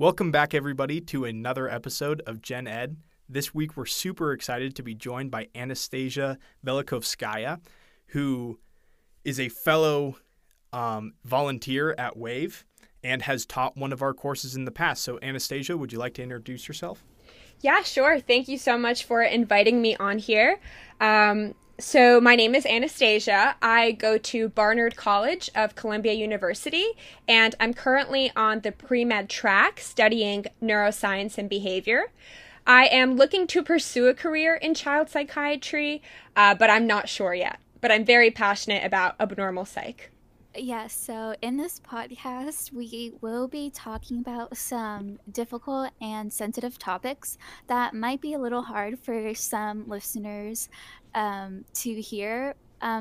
Welcome back, everybody, to another episode of Gen Ed. This week, we're super excited to be joined by Anastasia Velikovskaya, who is a fellow volunteer at Wave and has taught one of our courses in the past. So, Anastasia, would you like to introduce yourself? Yeah, sure. Thank you so much for inviting me on here. So my name is Anastasia. I go to Barnard College of Columbia University, and I'm currently on the pre-med track studying neuroscience and behavior. I am looking to pursue a career in child psychiatry, but I'm not sure yet. But I'm very passionate about abnormal psych. Yeah, so in this podcast, we will be talking about some difficult and sensitive topics that might be a little hard for some listeners to hear.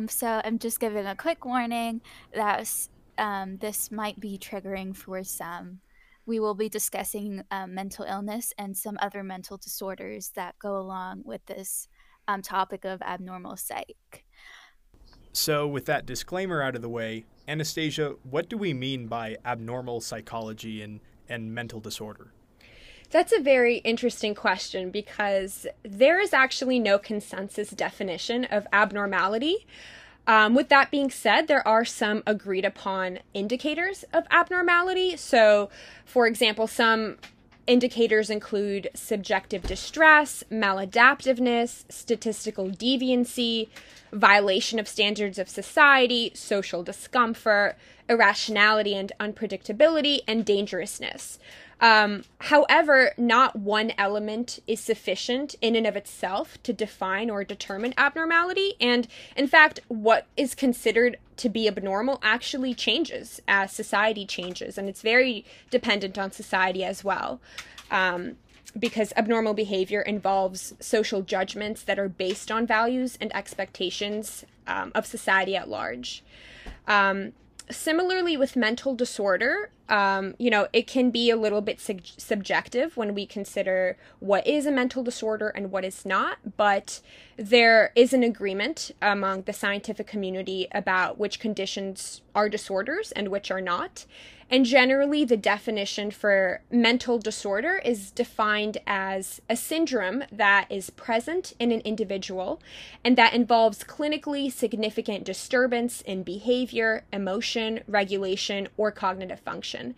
So I'm just giving a quick warning that this might be triggering for some. We will be discussing mental illness and some other mental disorders that go along with this topic of abnormal psych. So with that disclaimer out of the way, Anastasia, what do we mean by abnormal psychology and mental disorder? That's a very interesting question because there is actually no consensus definition of abnormality. With that being said, there are some agreed upon indicators of abnormality. So, for example, some indicators include subjective distress, maladaptiveness, statistical deviancy, violation of standards of society, social discomfort, irrationality and unpredictability, and dangerousness. However, not one element is sufficient in and of itself to define or determine abnormality. And in fact, what is considered to be abnormal actually changes as society changes, and it's very dependent on society as well, because abnormal behavior involves social judgments that are based on values and expectations of society at large. Similarly, with mental disorder, it can be a little bit subjective when we consider what is a mental disorder and what is not, but there is an agreement among the scientific community about which conditions are disorders and which are not. And generally, the definition for mental disorder is defined as a syndrome that is present in an individual and that involves clinically significant disturbance in behavior, emotion, regulation, or cognitive function.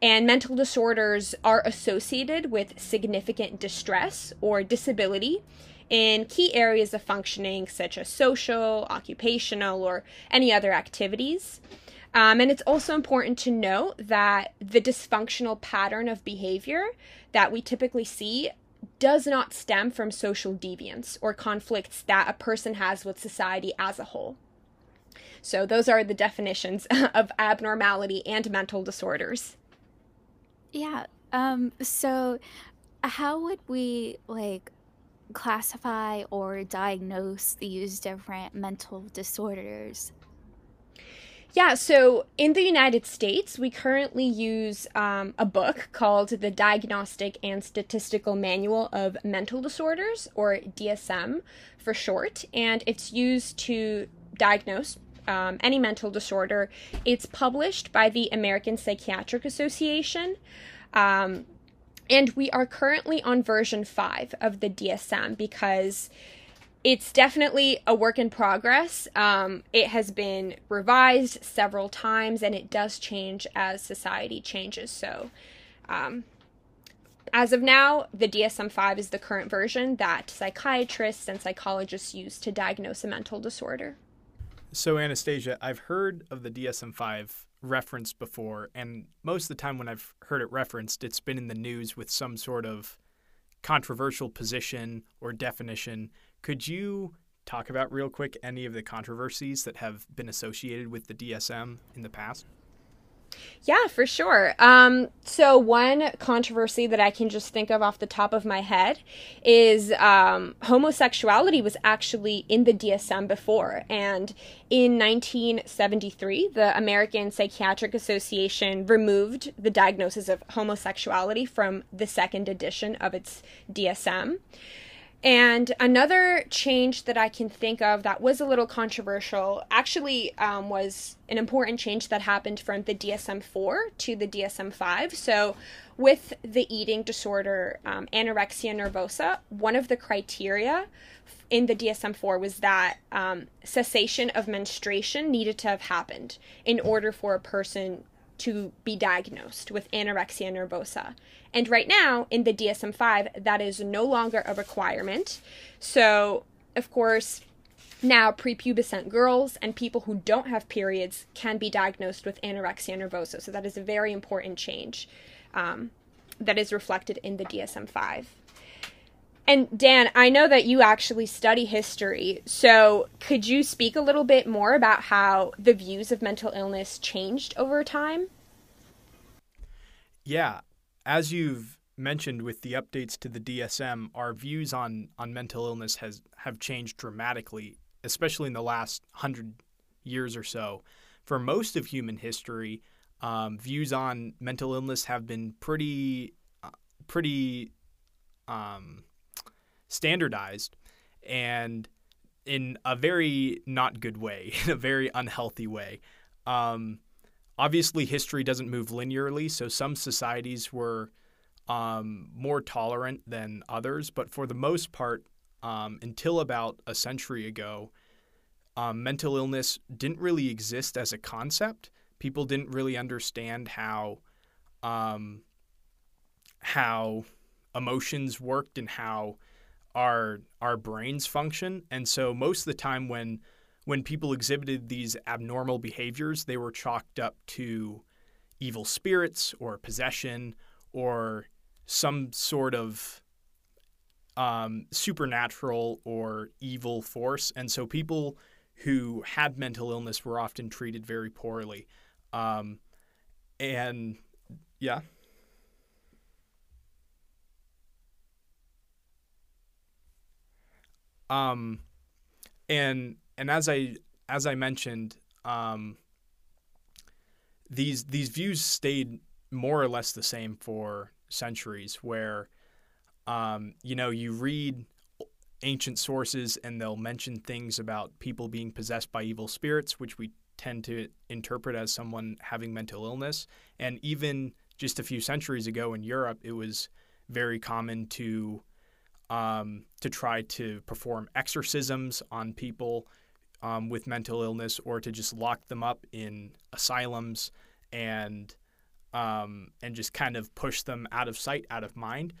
And mental disorders are associated with significant distress or disability in key areas of functioning such as social, occupational, or any other activities. And it's also important to note that the dysfunctional pattern of behavior that we typically see does not stem from social deviance or conflicts that a person has with society as a whole. So those are the definitions of abnormality and mental disorders. Yeah. So how would we classify or diagnose these different mental disorders? Yeah, so in the United States, we currently use a book called The Diagnostic and Statistical Manual of Mental Disorders, or DSM for short, and it's used to diagnose any mental disorder. It's published by the American Psychiatric Association, and we are currently on version 5 of the DSM because it's definitely a work in progress. It has been revised several times, and it does change as society changes. So as of now, the DSM-5 is the current version that psychiatrists and psychologists use to diagnose a mental disorder. So, Anastasia, I've heard of the DSM-5 referenced before, and most of the time when I've heard it referenced, it's been in the news with some sort of controversial position or definition. Could you talk about real quick any of the controversies that have been associated with the DSM in the past? Yeah, for sure. So one controversy that I can just think of off the top of my head is homosexuality was actually in the DSM before. And in 1973, the American Psychiatric Association removed the diagnosis of homosexuality from the second edition of its DSM. And another change that I can think of that was a little controversial actually was an important change that happened from the DSM-IV to the DSM-5. So with the eating disorder, anorexia nervosa, one of the criteria in the DSM-IV was that cessation of menstruation needed to have happened in order for a person to be diagnosed with anorexia nervosa. And right now, in the DSM-5, that is no longer a requirement. So, of course, now prepubescent girls and people who don't have periods can be diagnosed with anorexia nervosa. So that is a very important change that is reflected in the DSM-5. And Dan, I know that you actually study history, so could you speak a little bit more about how the views of mental illness changed over time? Yeah. As you've mentioned, with the updates to the DSM, our views on mental illness have changed dramatically, especially in the last 100 years or so. For most of human history, views on mental illness have been pretty standardized, and in a very not good way, in a very unhealthy way. Obviously, history doesn't move linearly, so some societies were more tolerant than others, but for the most part, until about a century ago, mental illness didn't really exist as a concept. People didn't really understand how emotions worked and how our brains function. And so most of the time when people exhibited these abnormal behaviors, they were chalked up to evil spirits or possession or some sort of supernatural or evil force. And so people who had mental illness were often treated very poorly. And yeah. And as I mentioned, these views stayed more or less the same for centuries, where you read ancient sources and they'll mention things about people being possessed by evil spirits, which we tend to interpret as someone having mental illness. And even just a few centuries ago in Europe, it was very common to try to perform exorcisms on people with mental illness, or to just lock them up in asylums and just kind of push them out of sight, out of mind.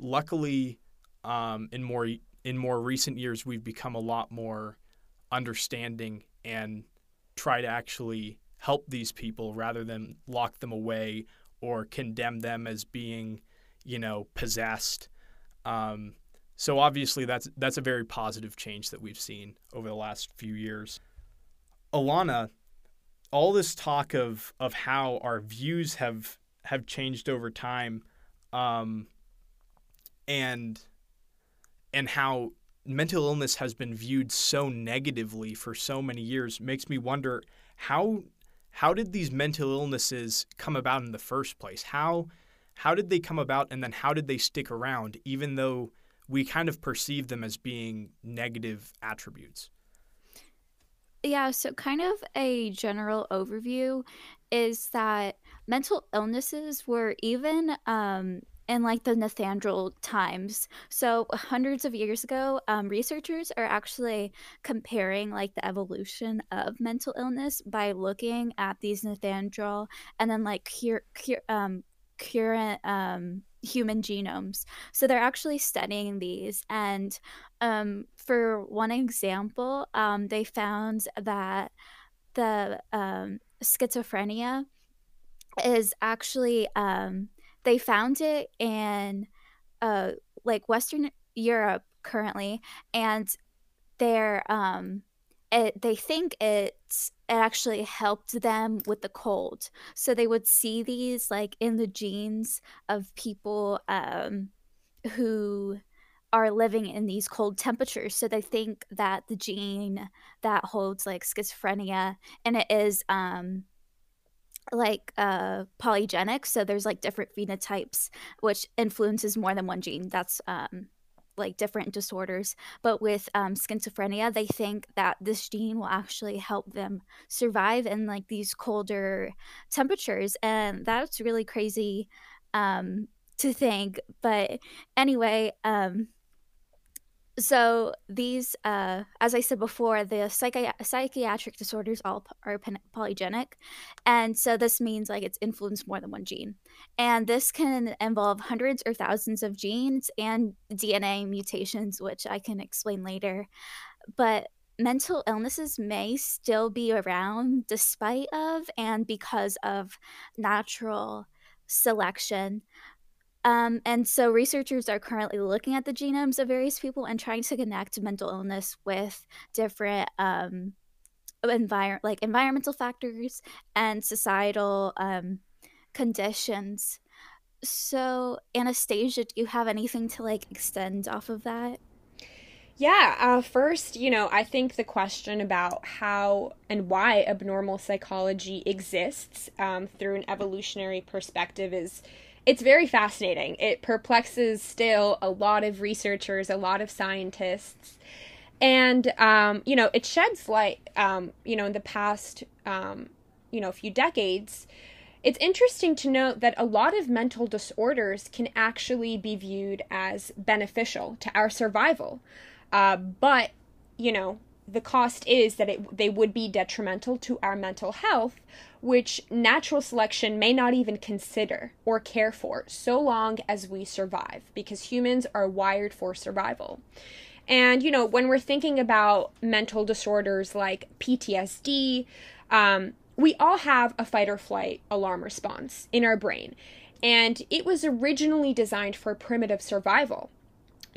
Luckily, in more recent years, we've become a lot more understanding and try to actually help these people rather than lock them away or condemn them as being, possessed. So obviously that's a very positive change that we've seen over the last few years. Alana, all this talk of how our views have changed over time, and how mental illness has been viewed so negatively for so many years, makes me wonder how did these mental illnesses come about in the first place? How did they come about, and then how did they stick around, even though we kind of perceive them as being negative attributes? Yeah, so kind of a general overview is that mental illnesses were even in the Neanderthal times. So hundreds of years ago, researchers are actually comparing the evolution of mental illness by looking at these Neanderthal and then current human genomes. So they're actually studying these, and for one example, they found that the schizophrenia is actually they found it in Western Europe currently, and they're they think it actually helped them with the cold. So they would see these in the genes of people who are living in these cold temperatures. So they think that the gene that holds schizophrenia, and it is polygenic. So there's different phenotypes, which influences more than one gene. That's like different disorders, but with schizophrenia, they think that this gene will actually help them survive in like these colder temperatures. And that's really crazy to think. But anyway, so these, as I said before, the psychiatric disorders all are polygenic. And so this means like it's influenced more than one gene. And this can involve hundreds or thousands of genes and DNA mutations, which I can explain later. But mental illnesses may still be around despite of and because of natural selection. And so researchers are currently looking at the genomes of various people and trying to connect mental illness with different environmental factors and societal conditions. So Anastasia, do you have anything to like extend off of that? Yeah. First, you know, I think the question about how and why abnormal psychology exists through an evolutionary perspective is very fascinating. It perplexes still a lot of researchers, a lot of scientists. And, you know, it sheds light, you know, in the past, you know, few decades. It's interesting to note that a lot of mental disorders can actually be viewed as beneficial to our survival. But, you know, the cost is that they would be detrimental to our mental health, which natural selection may not even consider or care for so long as we survive, because humans are wired for survival. And, you know, when we're thinking about mental disorders like PTSD, we all have a fight or flight alarm response in our brain, and it was originally designed for primitive survival.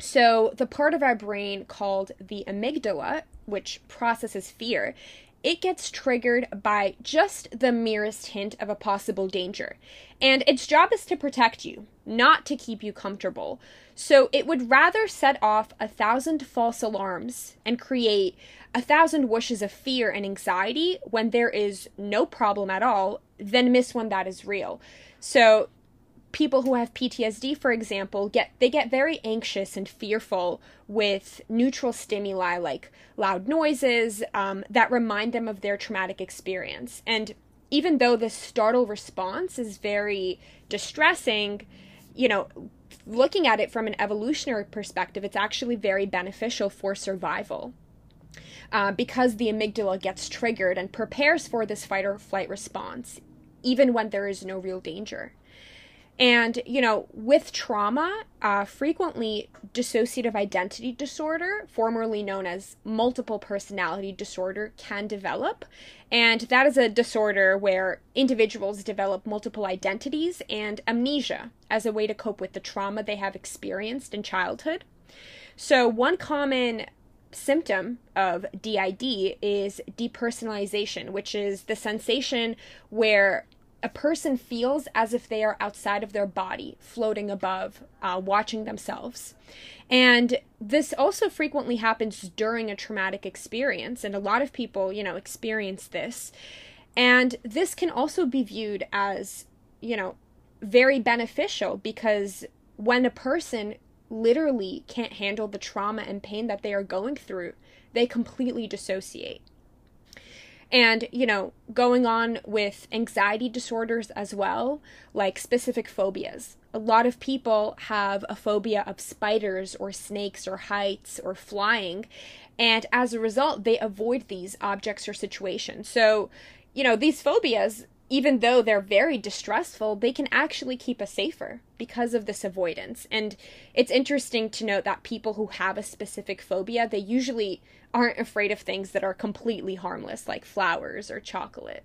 So the part of our brain called the amygdala, which processes fear, it gets triggered by just the merest hint of a possible danger. And its job is to protect you, not to keep you comfortable. So it would rather set off 1,000 false alarms and create 1,000 whooshes of fear and anxiety when there is no problem at all than miss one that is real. So people who have PTSD, for example, get very anxious and fearful with neutral stimuli like loud noises that remind them of their traumatic experience. And even though this startle response is very distressing, you know, looking at it from an evolutionary perspective, it's actually very beneficial for survival. Because the amygdala gets triggered and prepares for this fight or flight response, even when there is no real danger. And, you know, with trauma, frequently dissociative identity disorder, formerly known as multiple personality disorder, can develop. And that is a disorder where individuals develop multiple identities and amnesia as a way to cope with the trauma they have experienced in childhood. So one common symptom of DID is depersonalization, which is the sensation where a person feels as if they are outside of their body, floating above, watching themselves. And this also frequently happens during a traumatic experience, and a lot of people, you know, experience this. And this can also be viewed as, you know, very beneficial, because when a person literally can't handle the trauma and pain that they are going through, they completely dissociate. And, you know, going on with anxiety disorders as well, like specific phobias. A lot of people have a phobia of spiders or snakes or heights or flying. And as a result, they avoid these objects or situations. So, you know, these phobias, even though they're very distressful, they can actually keep us safer because of this avoidance. And it's interesting to note that people who have a specific phobia, they usually aren't afraid of things that are completely harmless, like flowers or chocolate.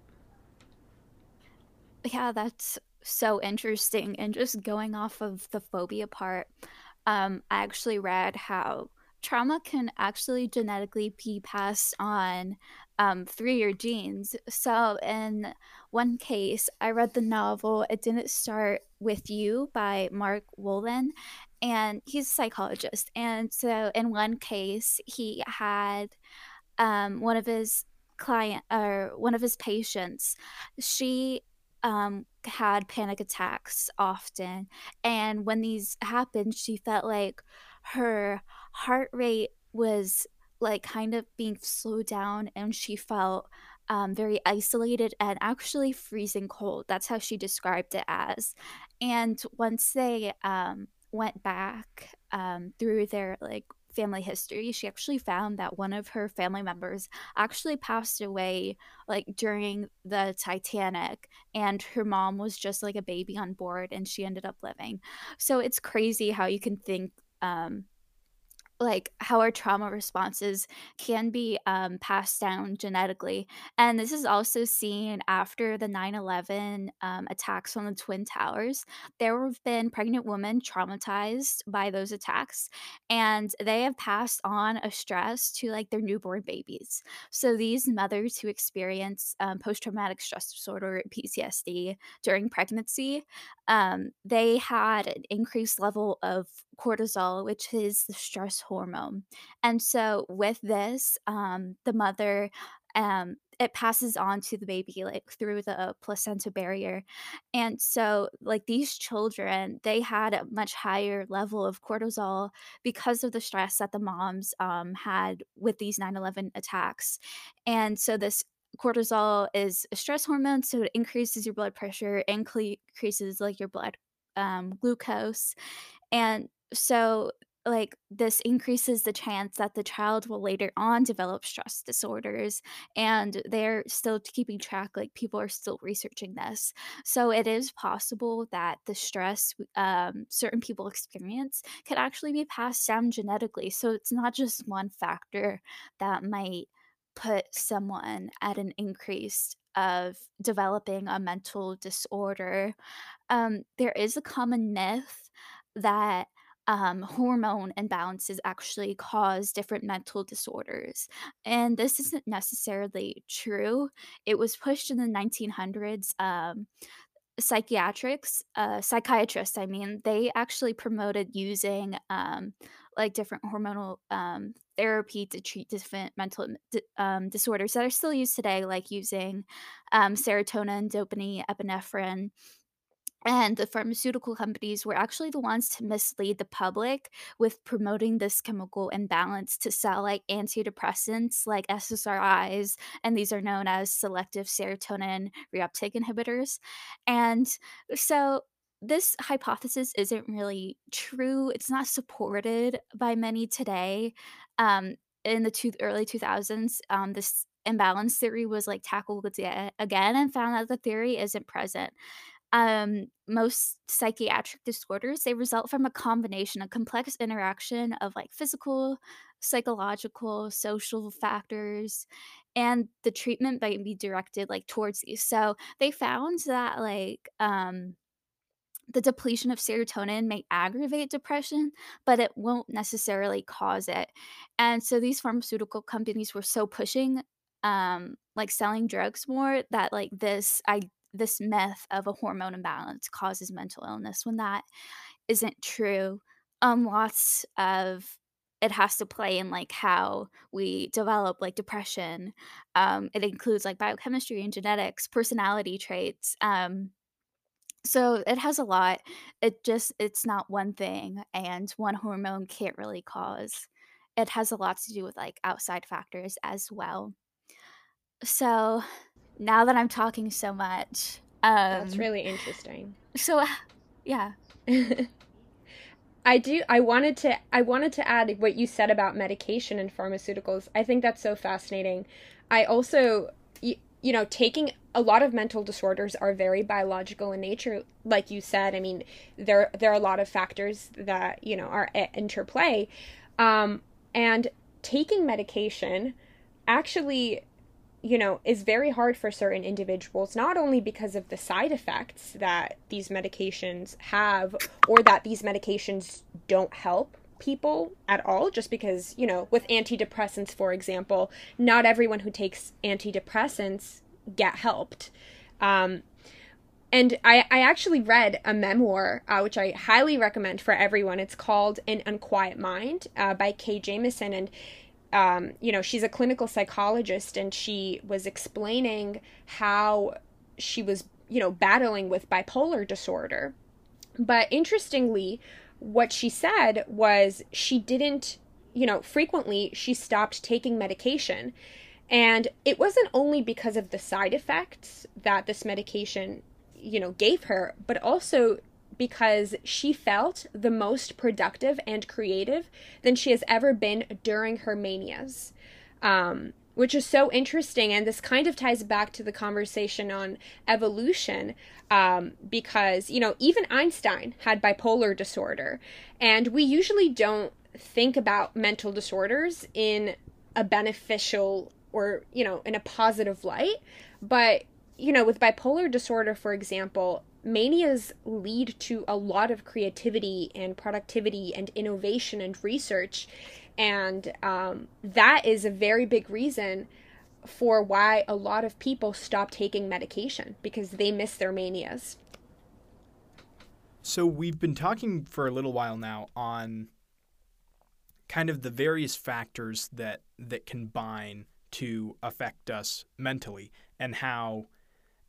Yeah, that's so interesting. And just going off of the phobia part, I actually read how trauma can actually genetically be passed on through your genes. So in one case, I read the novel It Didn't Start With You by Mark Wolin, and he's a psychologist. And so in one case, he had one of his patients, she had panic attacks often. And when these happened, she felt like her heart rate was like kind of being slowed down, and she felt very isolated and actually freezing cold. That's how she described it as. And once they went back through their like family history, she actually found that one of her family members actually passed away like during the Titanic, and her mom was just like a baby on board, and she ended up living. So it's crazy how you can think like how our trauma responses can be passed down genetically. And this is also seen after the 9/11 attacks on the Twin Towers. There have been pregnant women traumatized by those attacks, and they have passed on a stress to like their newborn babies. So these mothers who experience post-traumatic stress disorder, PTSD, during pregnancy, they had an increased level of cortisol, which is the stress hormone. And so with this, the mother, it passes on to the baby like through the placenta barrier. And so like these children, they had a much higher level of cortisol because of the stress that the moms had with these 9/11 attacks. And so this cortisol is a stress hormone, so it increases your blood pressure, increases like your blood glucose. And so like this increases the chance that the child will later on develop stress disorders, and they're still keeping track, like people are still researching this. So it is possible that the stress certain people experience could actually be passed down genetically. So it's not just one factor that might put someone at an increase of developing a mental disorder. There is a common myth that hormone imbalances actually cause different mental disorders. And this isn't necessarily true. It was pushed in the 1900s. Psychiatrists, they actually promoted using like different hormonal therapy to treat different mental disorders that are still used today, like using serotonin, dopamine, epinephrine. And the pharmaceutical companies were actually the ones to mislead the public with promoting this chemical imbalance to sell like antidepressants like SSRIs, and these are known as selective serotonin reuptake inhibitors. And so this hypothesis isn't really true. It's not supported by many today. In the early 2000s, this imbalance theory was like tackled again and found that the theory isn't present. Most psychiatric disorders, they result from a combination, a complex interaction of like physical, psychological, social factors, and the treatment might be directed like towards these. So they found that like the depletion of serotonin may aggravate depression, but it won't necessarily cause it. And so these pharmaceutical companies were so pushing like selling drugs more that like this myth of a hormone imbalance causes mental illness, when that isn't true. Lots of it has to play in like how we develop like depression. It includes like biochemistry and genetics, personality traits. So it has a lot. It's not one thing, and one hormone can't really cause. It has a lot to do with like outside factors as well. So now that I'm talking so much. That's really interesting. So, yeah. I wanted to add what you said about medication and pharmaceuticals. I think that's so fascinating. I also, you know, taking a lot of mental disorders are very biological in nature, like you said. I mean, there are a lot of factors that, you know, are at interplay. And taking medication actually, you know, is very hard for certain individuals, not only because of the side effects that these medications have, or that these medications don't help people at all, just because, you know, with antidepressants, for example, not everyone who takes antidepressants get helped. And I actually read a memoir, which I highly recommend for everyone. It's called An Unquiet Mind by Kay Jameson. And you know, she's a clinical psychologist, and she was explaining how she was, you know, battling with bipolar disorder. But interestingly, what she said was she didn't, you know, frequently she stopped taking medication. And it wasn't only because of the side effects that this medication, you know, gave her, but also because she felt the most productive and creative than she has ever been during her manias, which is so interesting. And this kind of ties back to the conversation on evolution, because, you know, even Einstein had bipolar disorder, and we usually don't think about mental disorders in a beneficial or, you know, in a positive light. But, you know, with bipolar disorder, for example, manias lead to a lot of creativity and productivity and innovation and research. And that is a very big reason for why a lot of people stop taking medication, because they miss their manias. So we've been talking for a little while now on kind of the various factors that combine to affect us mentally, and how,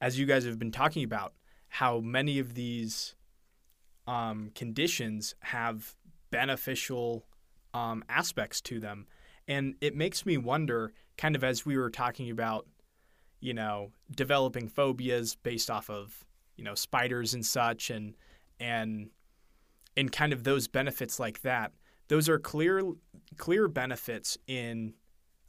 as you guys have been talking about, how many of these conditions have beneficial aspects to them. And it makes me wonder, kind of as we were talking about, you know, developing phobias based off of, you know, spiders and such, and kind of those benefits like that. Those are clear benefits in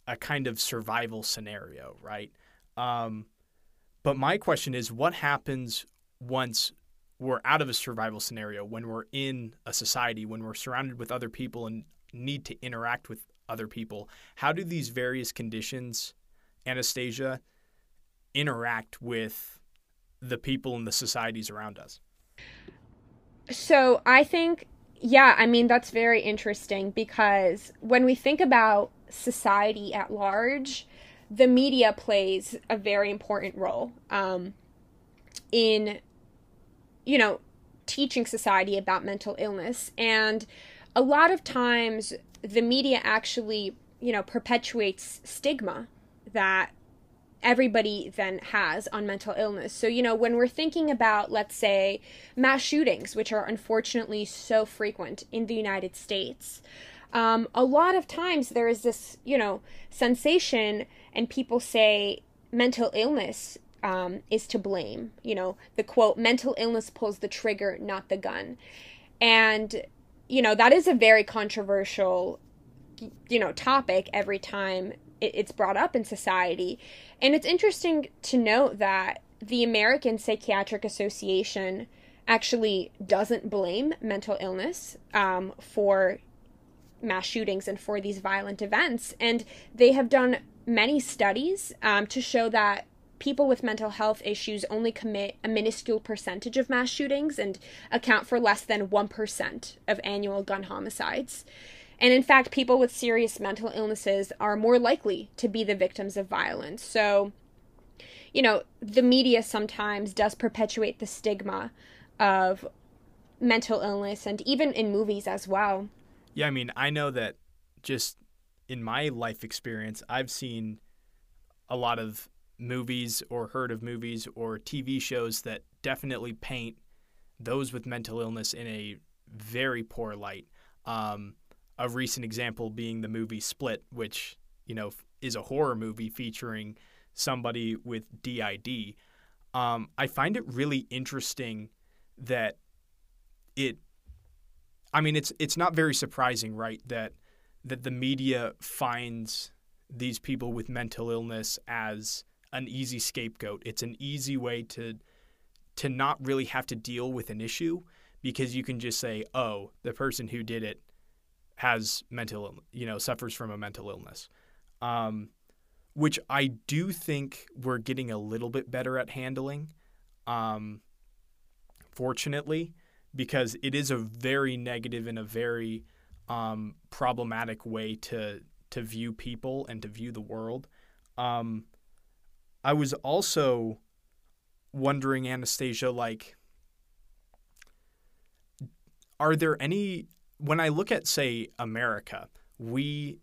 a kind of survival scenario, right? But my question is, what happens once we're out of a survival scenario, when we're in a society, when we're surrounded with other people and need to interact with other people? How do these various conditions, Anastasia, interact with the people and the societies around us? So I think, yeah, I mean, that's very interesting, because when we think about society at large, the media plays a very important role in, you know, teaching society about mental illness. And a lot of times the media actually, you know, perpetuates stigma that everybody then has on mental illness. So, you know, when we're thinking about, let's say, mass shootings, which are unfortunately so frequent in the United States, a lot of times there is this, you know, sensation, and people say mental illness is to blame. You know, the quote, mental illness pulls the trigger, not the gun. And, you know, that is a very controversial, you know, topic every time it's brought up in society. And it's interesting to note that the American Psychiatric Association actually doesn't blame mental illness for mass shootings and for these violent events. And they have done many studies to show that people with mental health issues only commit a minuscule percentage of mass shootings and account for less than 1% of annual gun homicides. And in fact, people with serious mental illnesses are more likely to be the victims of violence. So, you know, the media sometimes does perpetuate the stigma of mental illness, and even in movies as well. Yeah, I mean, I know that just in my life experience, I've seen a lot of movies or heard of movies or TV shows that definitely paint those with mental illness in a very poor light. A recent example being the movie Split, which, you know, is a horror movie featuring somebody with DID. I find it really interesting that it's not very surprising, right, that the media finds these people with mental illness as an easy scapegoat. It's an easy way to not really have to deal with an issue, because you can just say, oh, the person who did it has suffers from a mental illness, which I do think we're getting a little bit better at handling, fortunately, because it is a very negative and a very problematic way to view people and to view the world. I was also wondering, Anastasia, like, are there any... When I look at, say, America, we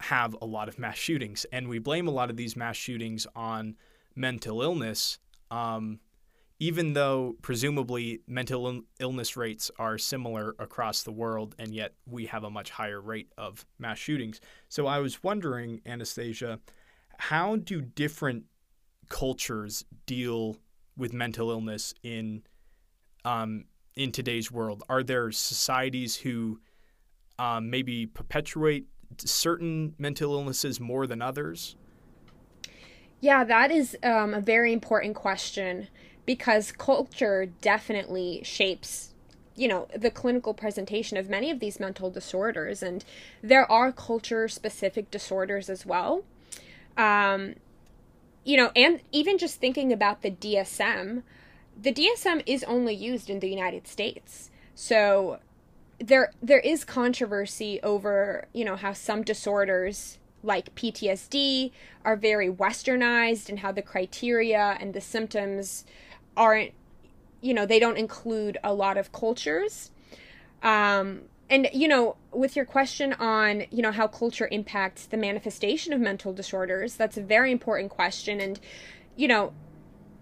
have a lot of mass shootings, and we blame a lot of these mass shootings on mental illness, even though presumably mental illness rates are similar across the world, and yet we have a much higher rate of mass shootings. So I was wondering, Anastasia, how do different cultures deal with mental illness in today's world? Are there societies who maybe perpetuate certain mental illnesses more than others? Yeah, that is a very important question, because culture definitely shapes, you know, the clinical presentation of many of these mental disorders, and there are culture-specific disorders as well. You know, and even just thinking about the DSM is only used in the United States, so there is controversy over, you know, how some disorders like PTSD are very westernized and how the criteria and the symptoms aren't, you know, they don't include a lot of cultures. And, you know, with your question on, you know, how culture impacts the manifestation of mental disorders, that's a very important question. And, you know,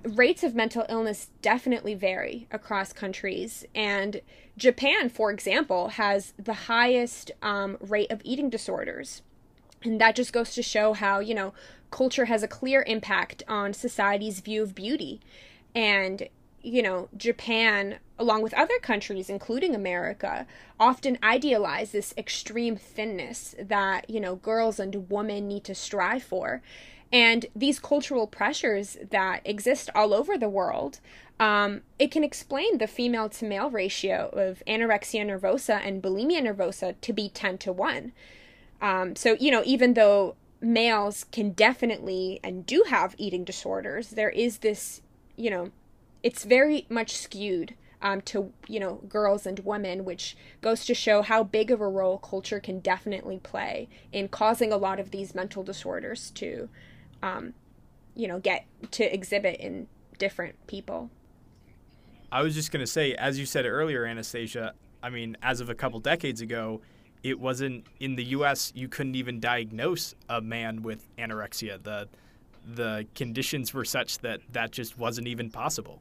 rates of mental illness definitely vary across countries. And Japan, for example, has the highest rate of eating disorders. And that just goes to show how, you know, culture has a clear impact on society's view of beauty. And, you know, Japan, along with other countries, including America, often idealize this extreme thinness that, you know, girls and women need to strive for. And these cultural pressures that exist all over the world, it can explain the female-to-male ratio of anorexia nervosa and bulimia nervosa to be 10-to-1. So, you know, even though males can definitely and do have eating disorders, there is this, you know, it's very much skewed to, you know, girls and women, which goes to show how big of a role culture can definitely play in causing a lot of these mental disorders to, you know, get to exhibit in different people. I was just going to say, as you said earlier, Anastasia, I mean, as of a couple decades ago, it wasn't in the U.S. You couldn't even diagnose a man with anorexia. The conditions were such that that just wasn't even possible.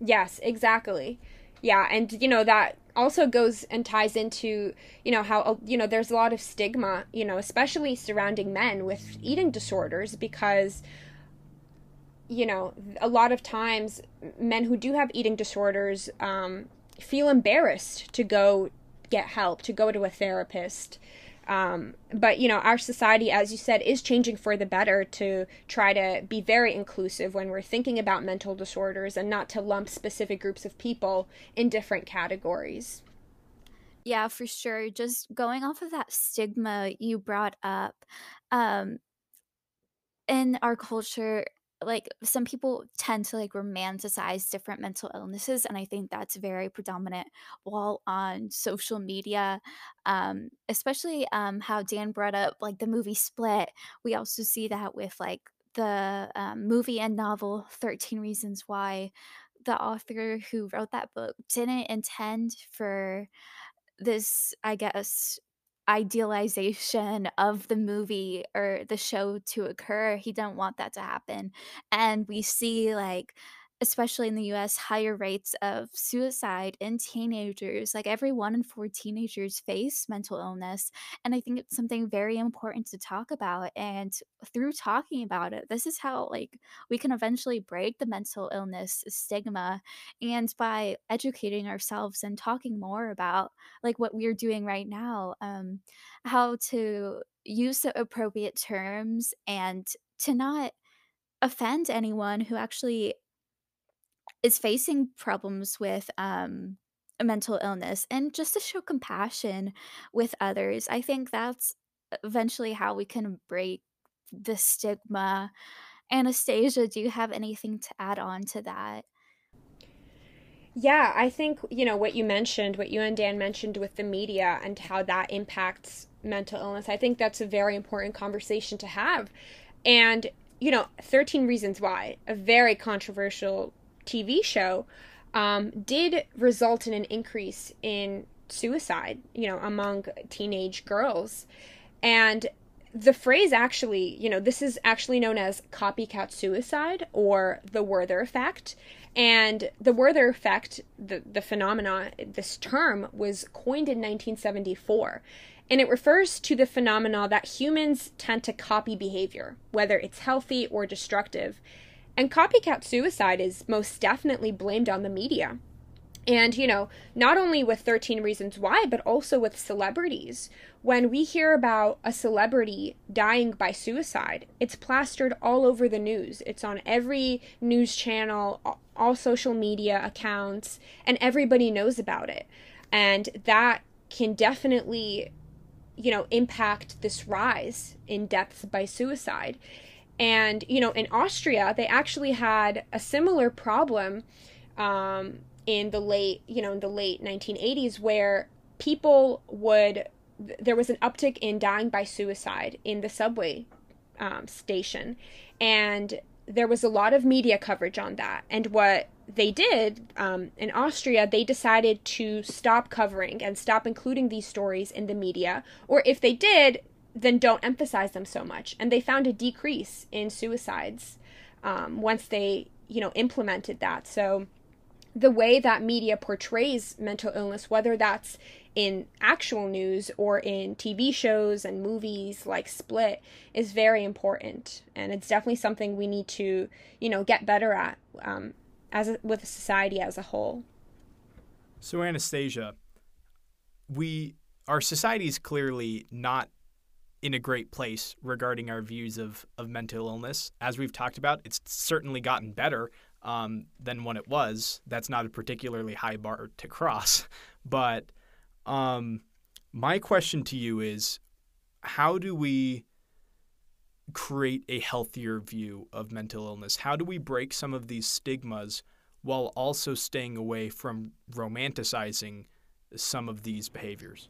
Yes, exactly. Yeah, and you know that also goes and ties into, you know, how, you know, there's a lot of stigma, you know, especially surrounding men with eating disorders, because, you know, a lot of times men who do have eating disorders feel embarrassed to go get help, to go to a therapist. But, you know, our society, as you said, is changing for the better to try to be very inclusive when we're thinking about mental disorders and not to lump specific groups of people in different categories. Yeah, for sure. Just going off of that stigma you brought up, in our culture, like, some people tend to, like, romanticize different mental illnesses, and I think that's very predominant while on social media, especially how Dan brought up, like, the movie Split. We also see that with, like, the movie and novel 13 Reasons Why. The author who wrote that book didn't intend for this, I guess, idealization of the movie or the show to occur. He didn't want that to happen. And we see, like, especially in the US, higher rates of suicide in teenagers. Like, every 1 in 4 teenagers face mental illness. And I think it's something very important to talk about. And through talking about it, this is how, like, we can eventually break the mental illness stigma. And by educating ourselves and talking more about, like, what we're doing right now, how to use the appropriate terms and to not offend anyone who actually is facing problems with a mental illness, and just to show compassion with others. I think that's eventually how we can break the stigma. Anastasia, do you have anything to add on to that? Yeah, I think, you know, what you mentioned, what you and Dan mentioned with the media and how that impacts mental illness, I think that's a very important conversation to have. And, you know, 13 Reasons Why, a very controversial TV show, did result in an increase in suicide, you know, among teenage girls. And the phrase actually, you know, this is actually known as copycat suicide or the Werther effect. And the Werther effect, the phenomena, this term was coined in 1974. And it refers to the phenomena that humans tend to copy behavior, whether it's healthy or destructive. And copycat suicide is most definitely blamed on the media. And, you know, not only with 13 Reasons Why, but also with celebrities. When we hear about a celebrity dying by suicide, it's plastered all over the news. It's on every news channel, all social media accounts, and everybody knows about it. And that can definitely, you know, impact this rise in deaths by suicide. And, you know, in Austria, they actually had a similar problem in the late 1980s, where people would, there was an uptick in dying by suicide in the subway station. And there was a lot of media coverage on that. And what they did in Austria, they decided to stop covering and stop including these stories in the media. Or if they did, then don't emphasize them so much. And they found a decrease in suicides once they, you know, implemented that. So the way that media portrays mental illness, whether that's in actual news or in TV shows and movies like Split, is very important. And it's definitely something we need to, you know, get better at with society as a whole. So Anastasia, our society is clearly not in a great place regarding our views of mental illness. As we've talked about, it's certainly gotten better than when it was. That's not a particularly high bar to cross. But my question to you is, how do we create a healthier view of mental illness? How do we break some of these stigmas while also staying away from romanticizing some of these behaviors?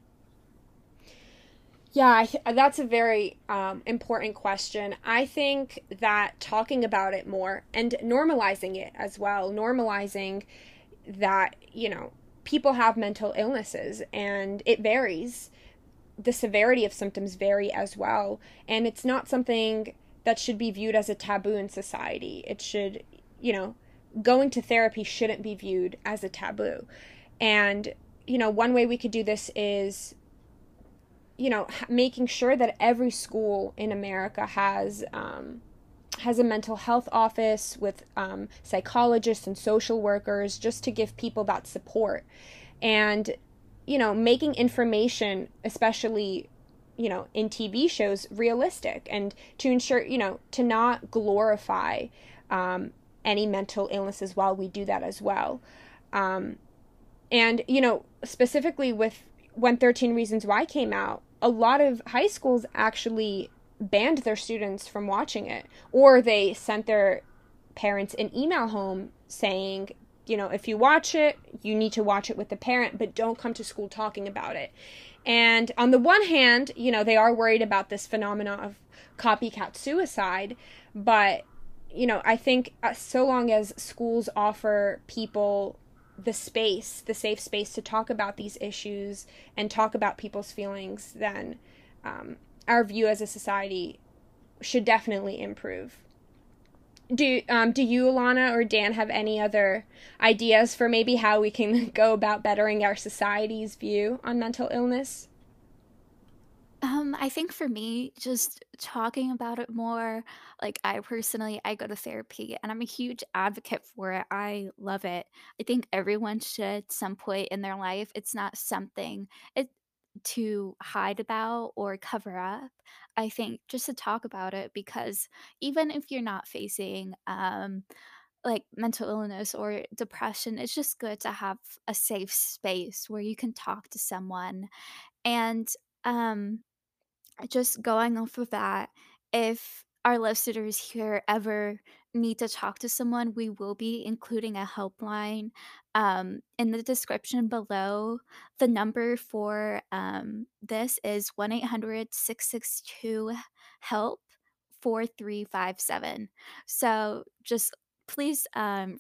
Yeah, that's a very important question. I think that talking about it more and normalizing it as well, normalizing that, you know, people have mental illnesses and it varies. The severity of symptoms vary as well. And it's not something that should be viewed as a taboo in society. It should, you know, going to therapy shouldn't be viewed as a taboo. And, you know, one way we could do this is, you know, making sure that every school in America has a mental health office with psychologists and social workers, just to give people that support. And, you know, making information, especially, you know, in TV shows, realistic, and to ensure, you know, to not glorify any mental illnesses while we do that as well. And, you know, specifically with when 13 Reasons Why came out, a lot of high schools actually banned their students from watching it, or they sent their parents an email home saying, you know, if you watch it, you need to watch it with the parent, but don't come to school talking about it. And on the one hand, you know, they are worried about this phenomenon of copycat suicide, but, you know, I think so long as schools offer people the space, the safe space to talk about these issues and talk about people's feelings, then our view as a society should definitely improve. Do you, Alana, or Dan, have any other ideas for maybe how we can go about bettering our society's view on mental illness? I think for me, just talking about it more, like I go to therapy and I'm a huge advocate for it. I love it. I think everyone should at some point in their life. It's not something to hide about or cover up. I think just to talk about it, because even if you're not facing like mental illness or depression, it's just good to have a safe space where you can talk to someone. And just going off of that, if our listeners here ever need to talk to someone, we will be including a helpline in the description below. The number for this is 1-800-662-HELP-4357. So just please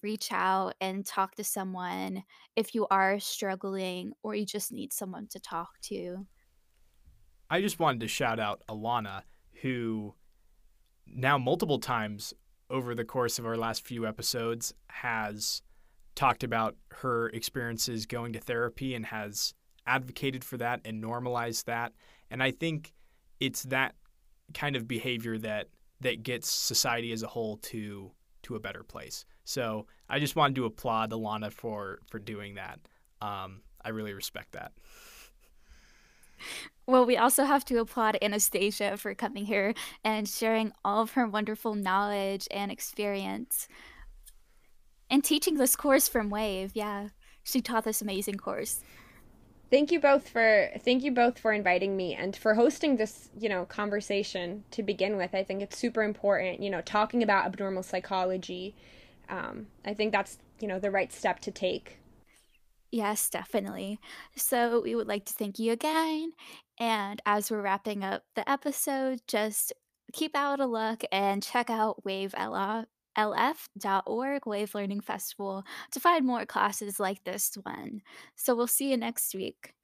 reach out and talk to someone if you are struggling or you just need someone to talk to. I just wanted to shout out Alana, who now multiple times over the course of our last few episodes has talked about her experiences going to therapy and has advocated for that and normalized that. And I think it's that kind of behavior that gets society as a whole to a better place. So I just wanted to applaud Alana for doing that. I really respect that. Well, we also have to applaud Anastasia for coming here and sharing all of her wonderful knowledge and experience and teaching this course from Wave. Yeah, she taught this amazing course. Thank you both for inviting me and for hosting this, conversation to begin with. I think it's super important, talking about abnormal psychology. I think that's, the right step to take. Yes, definitely. So we would like to thank you again. And as we're wrapping up the episode, just keep out a look and check out wavelf.org, Wave Learning Festival, to find more classes like this one. So we'll see you next week.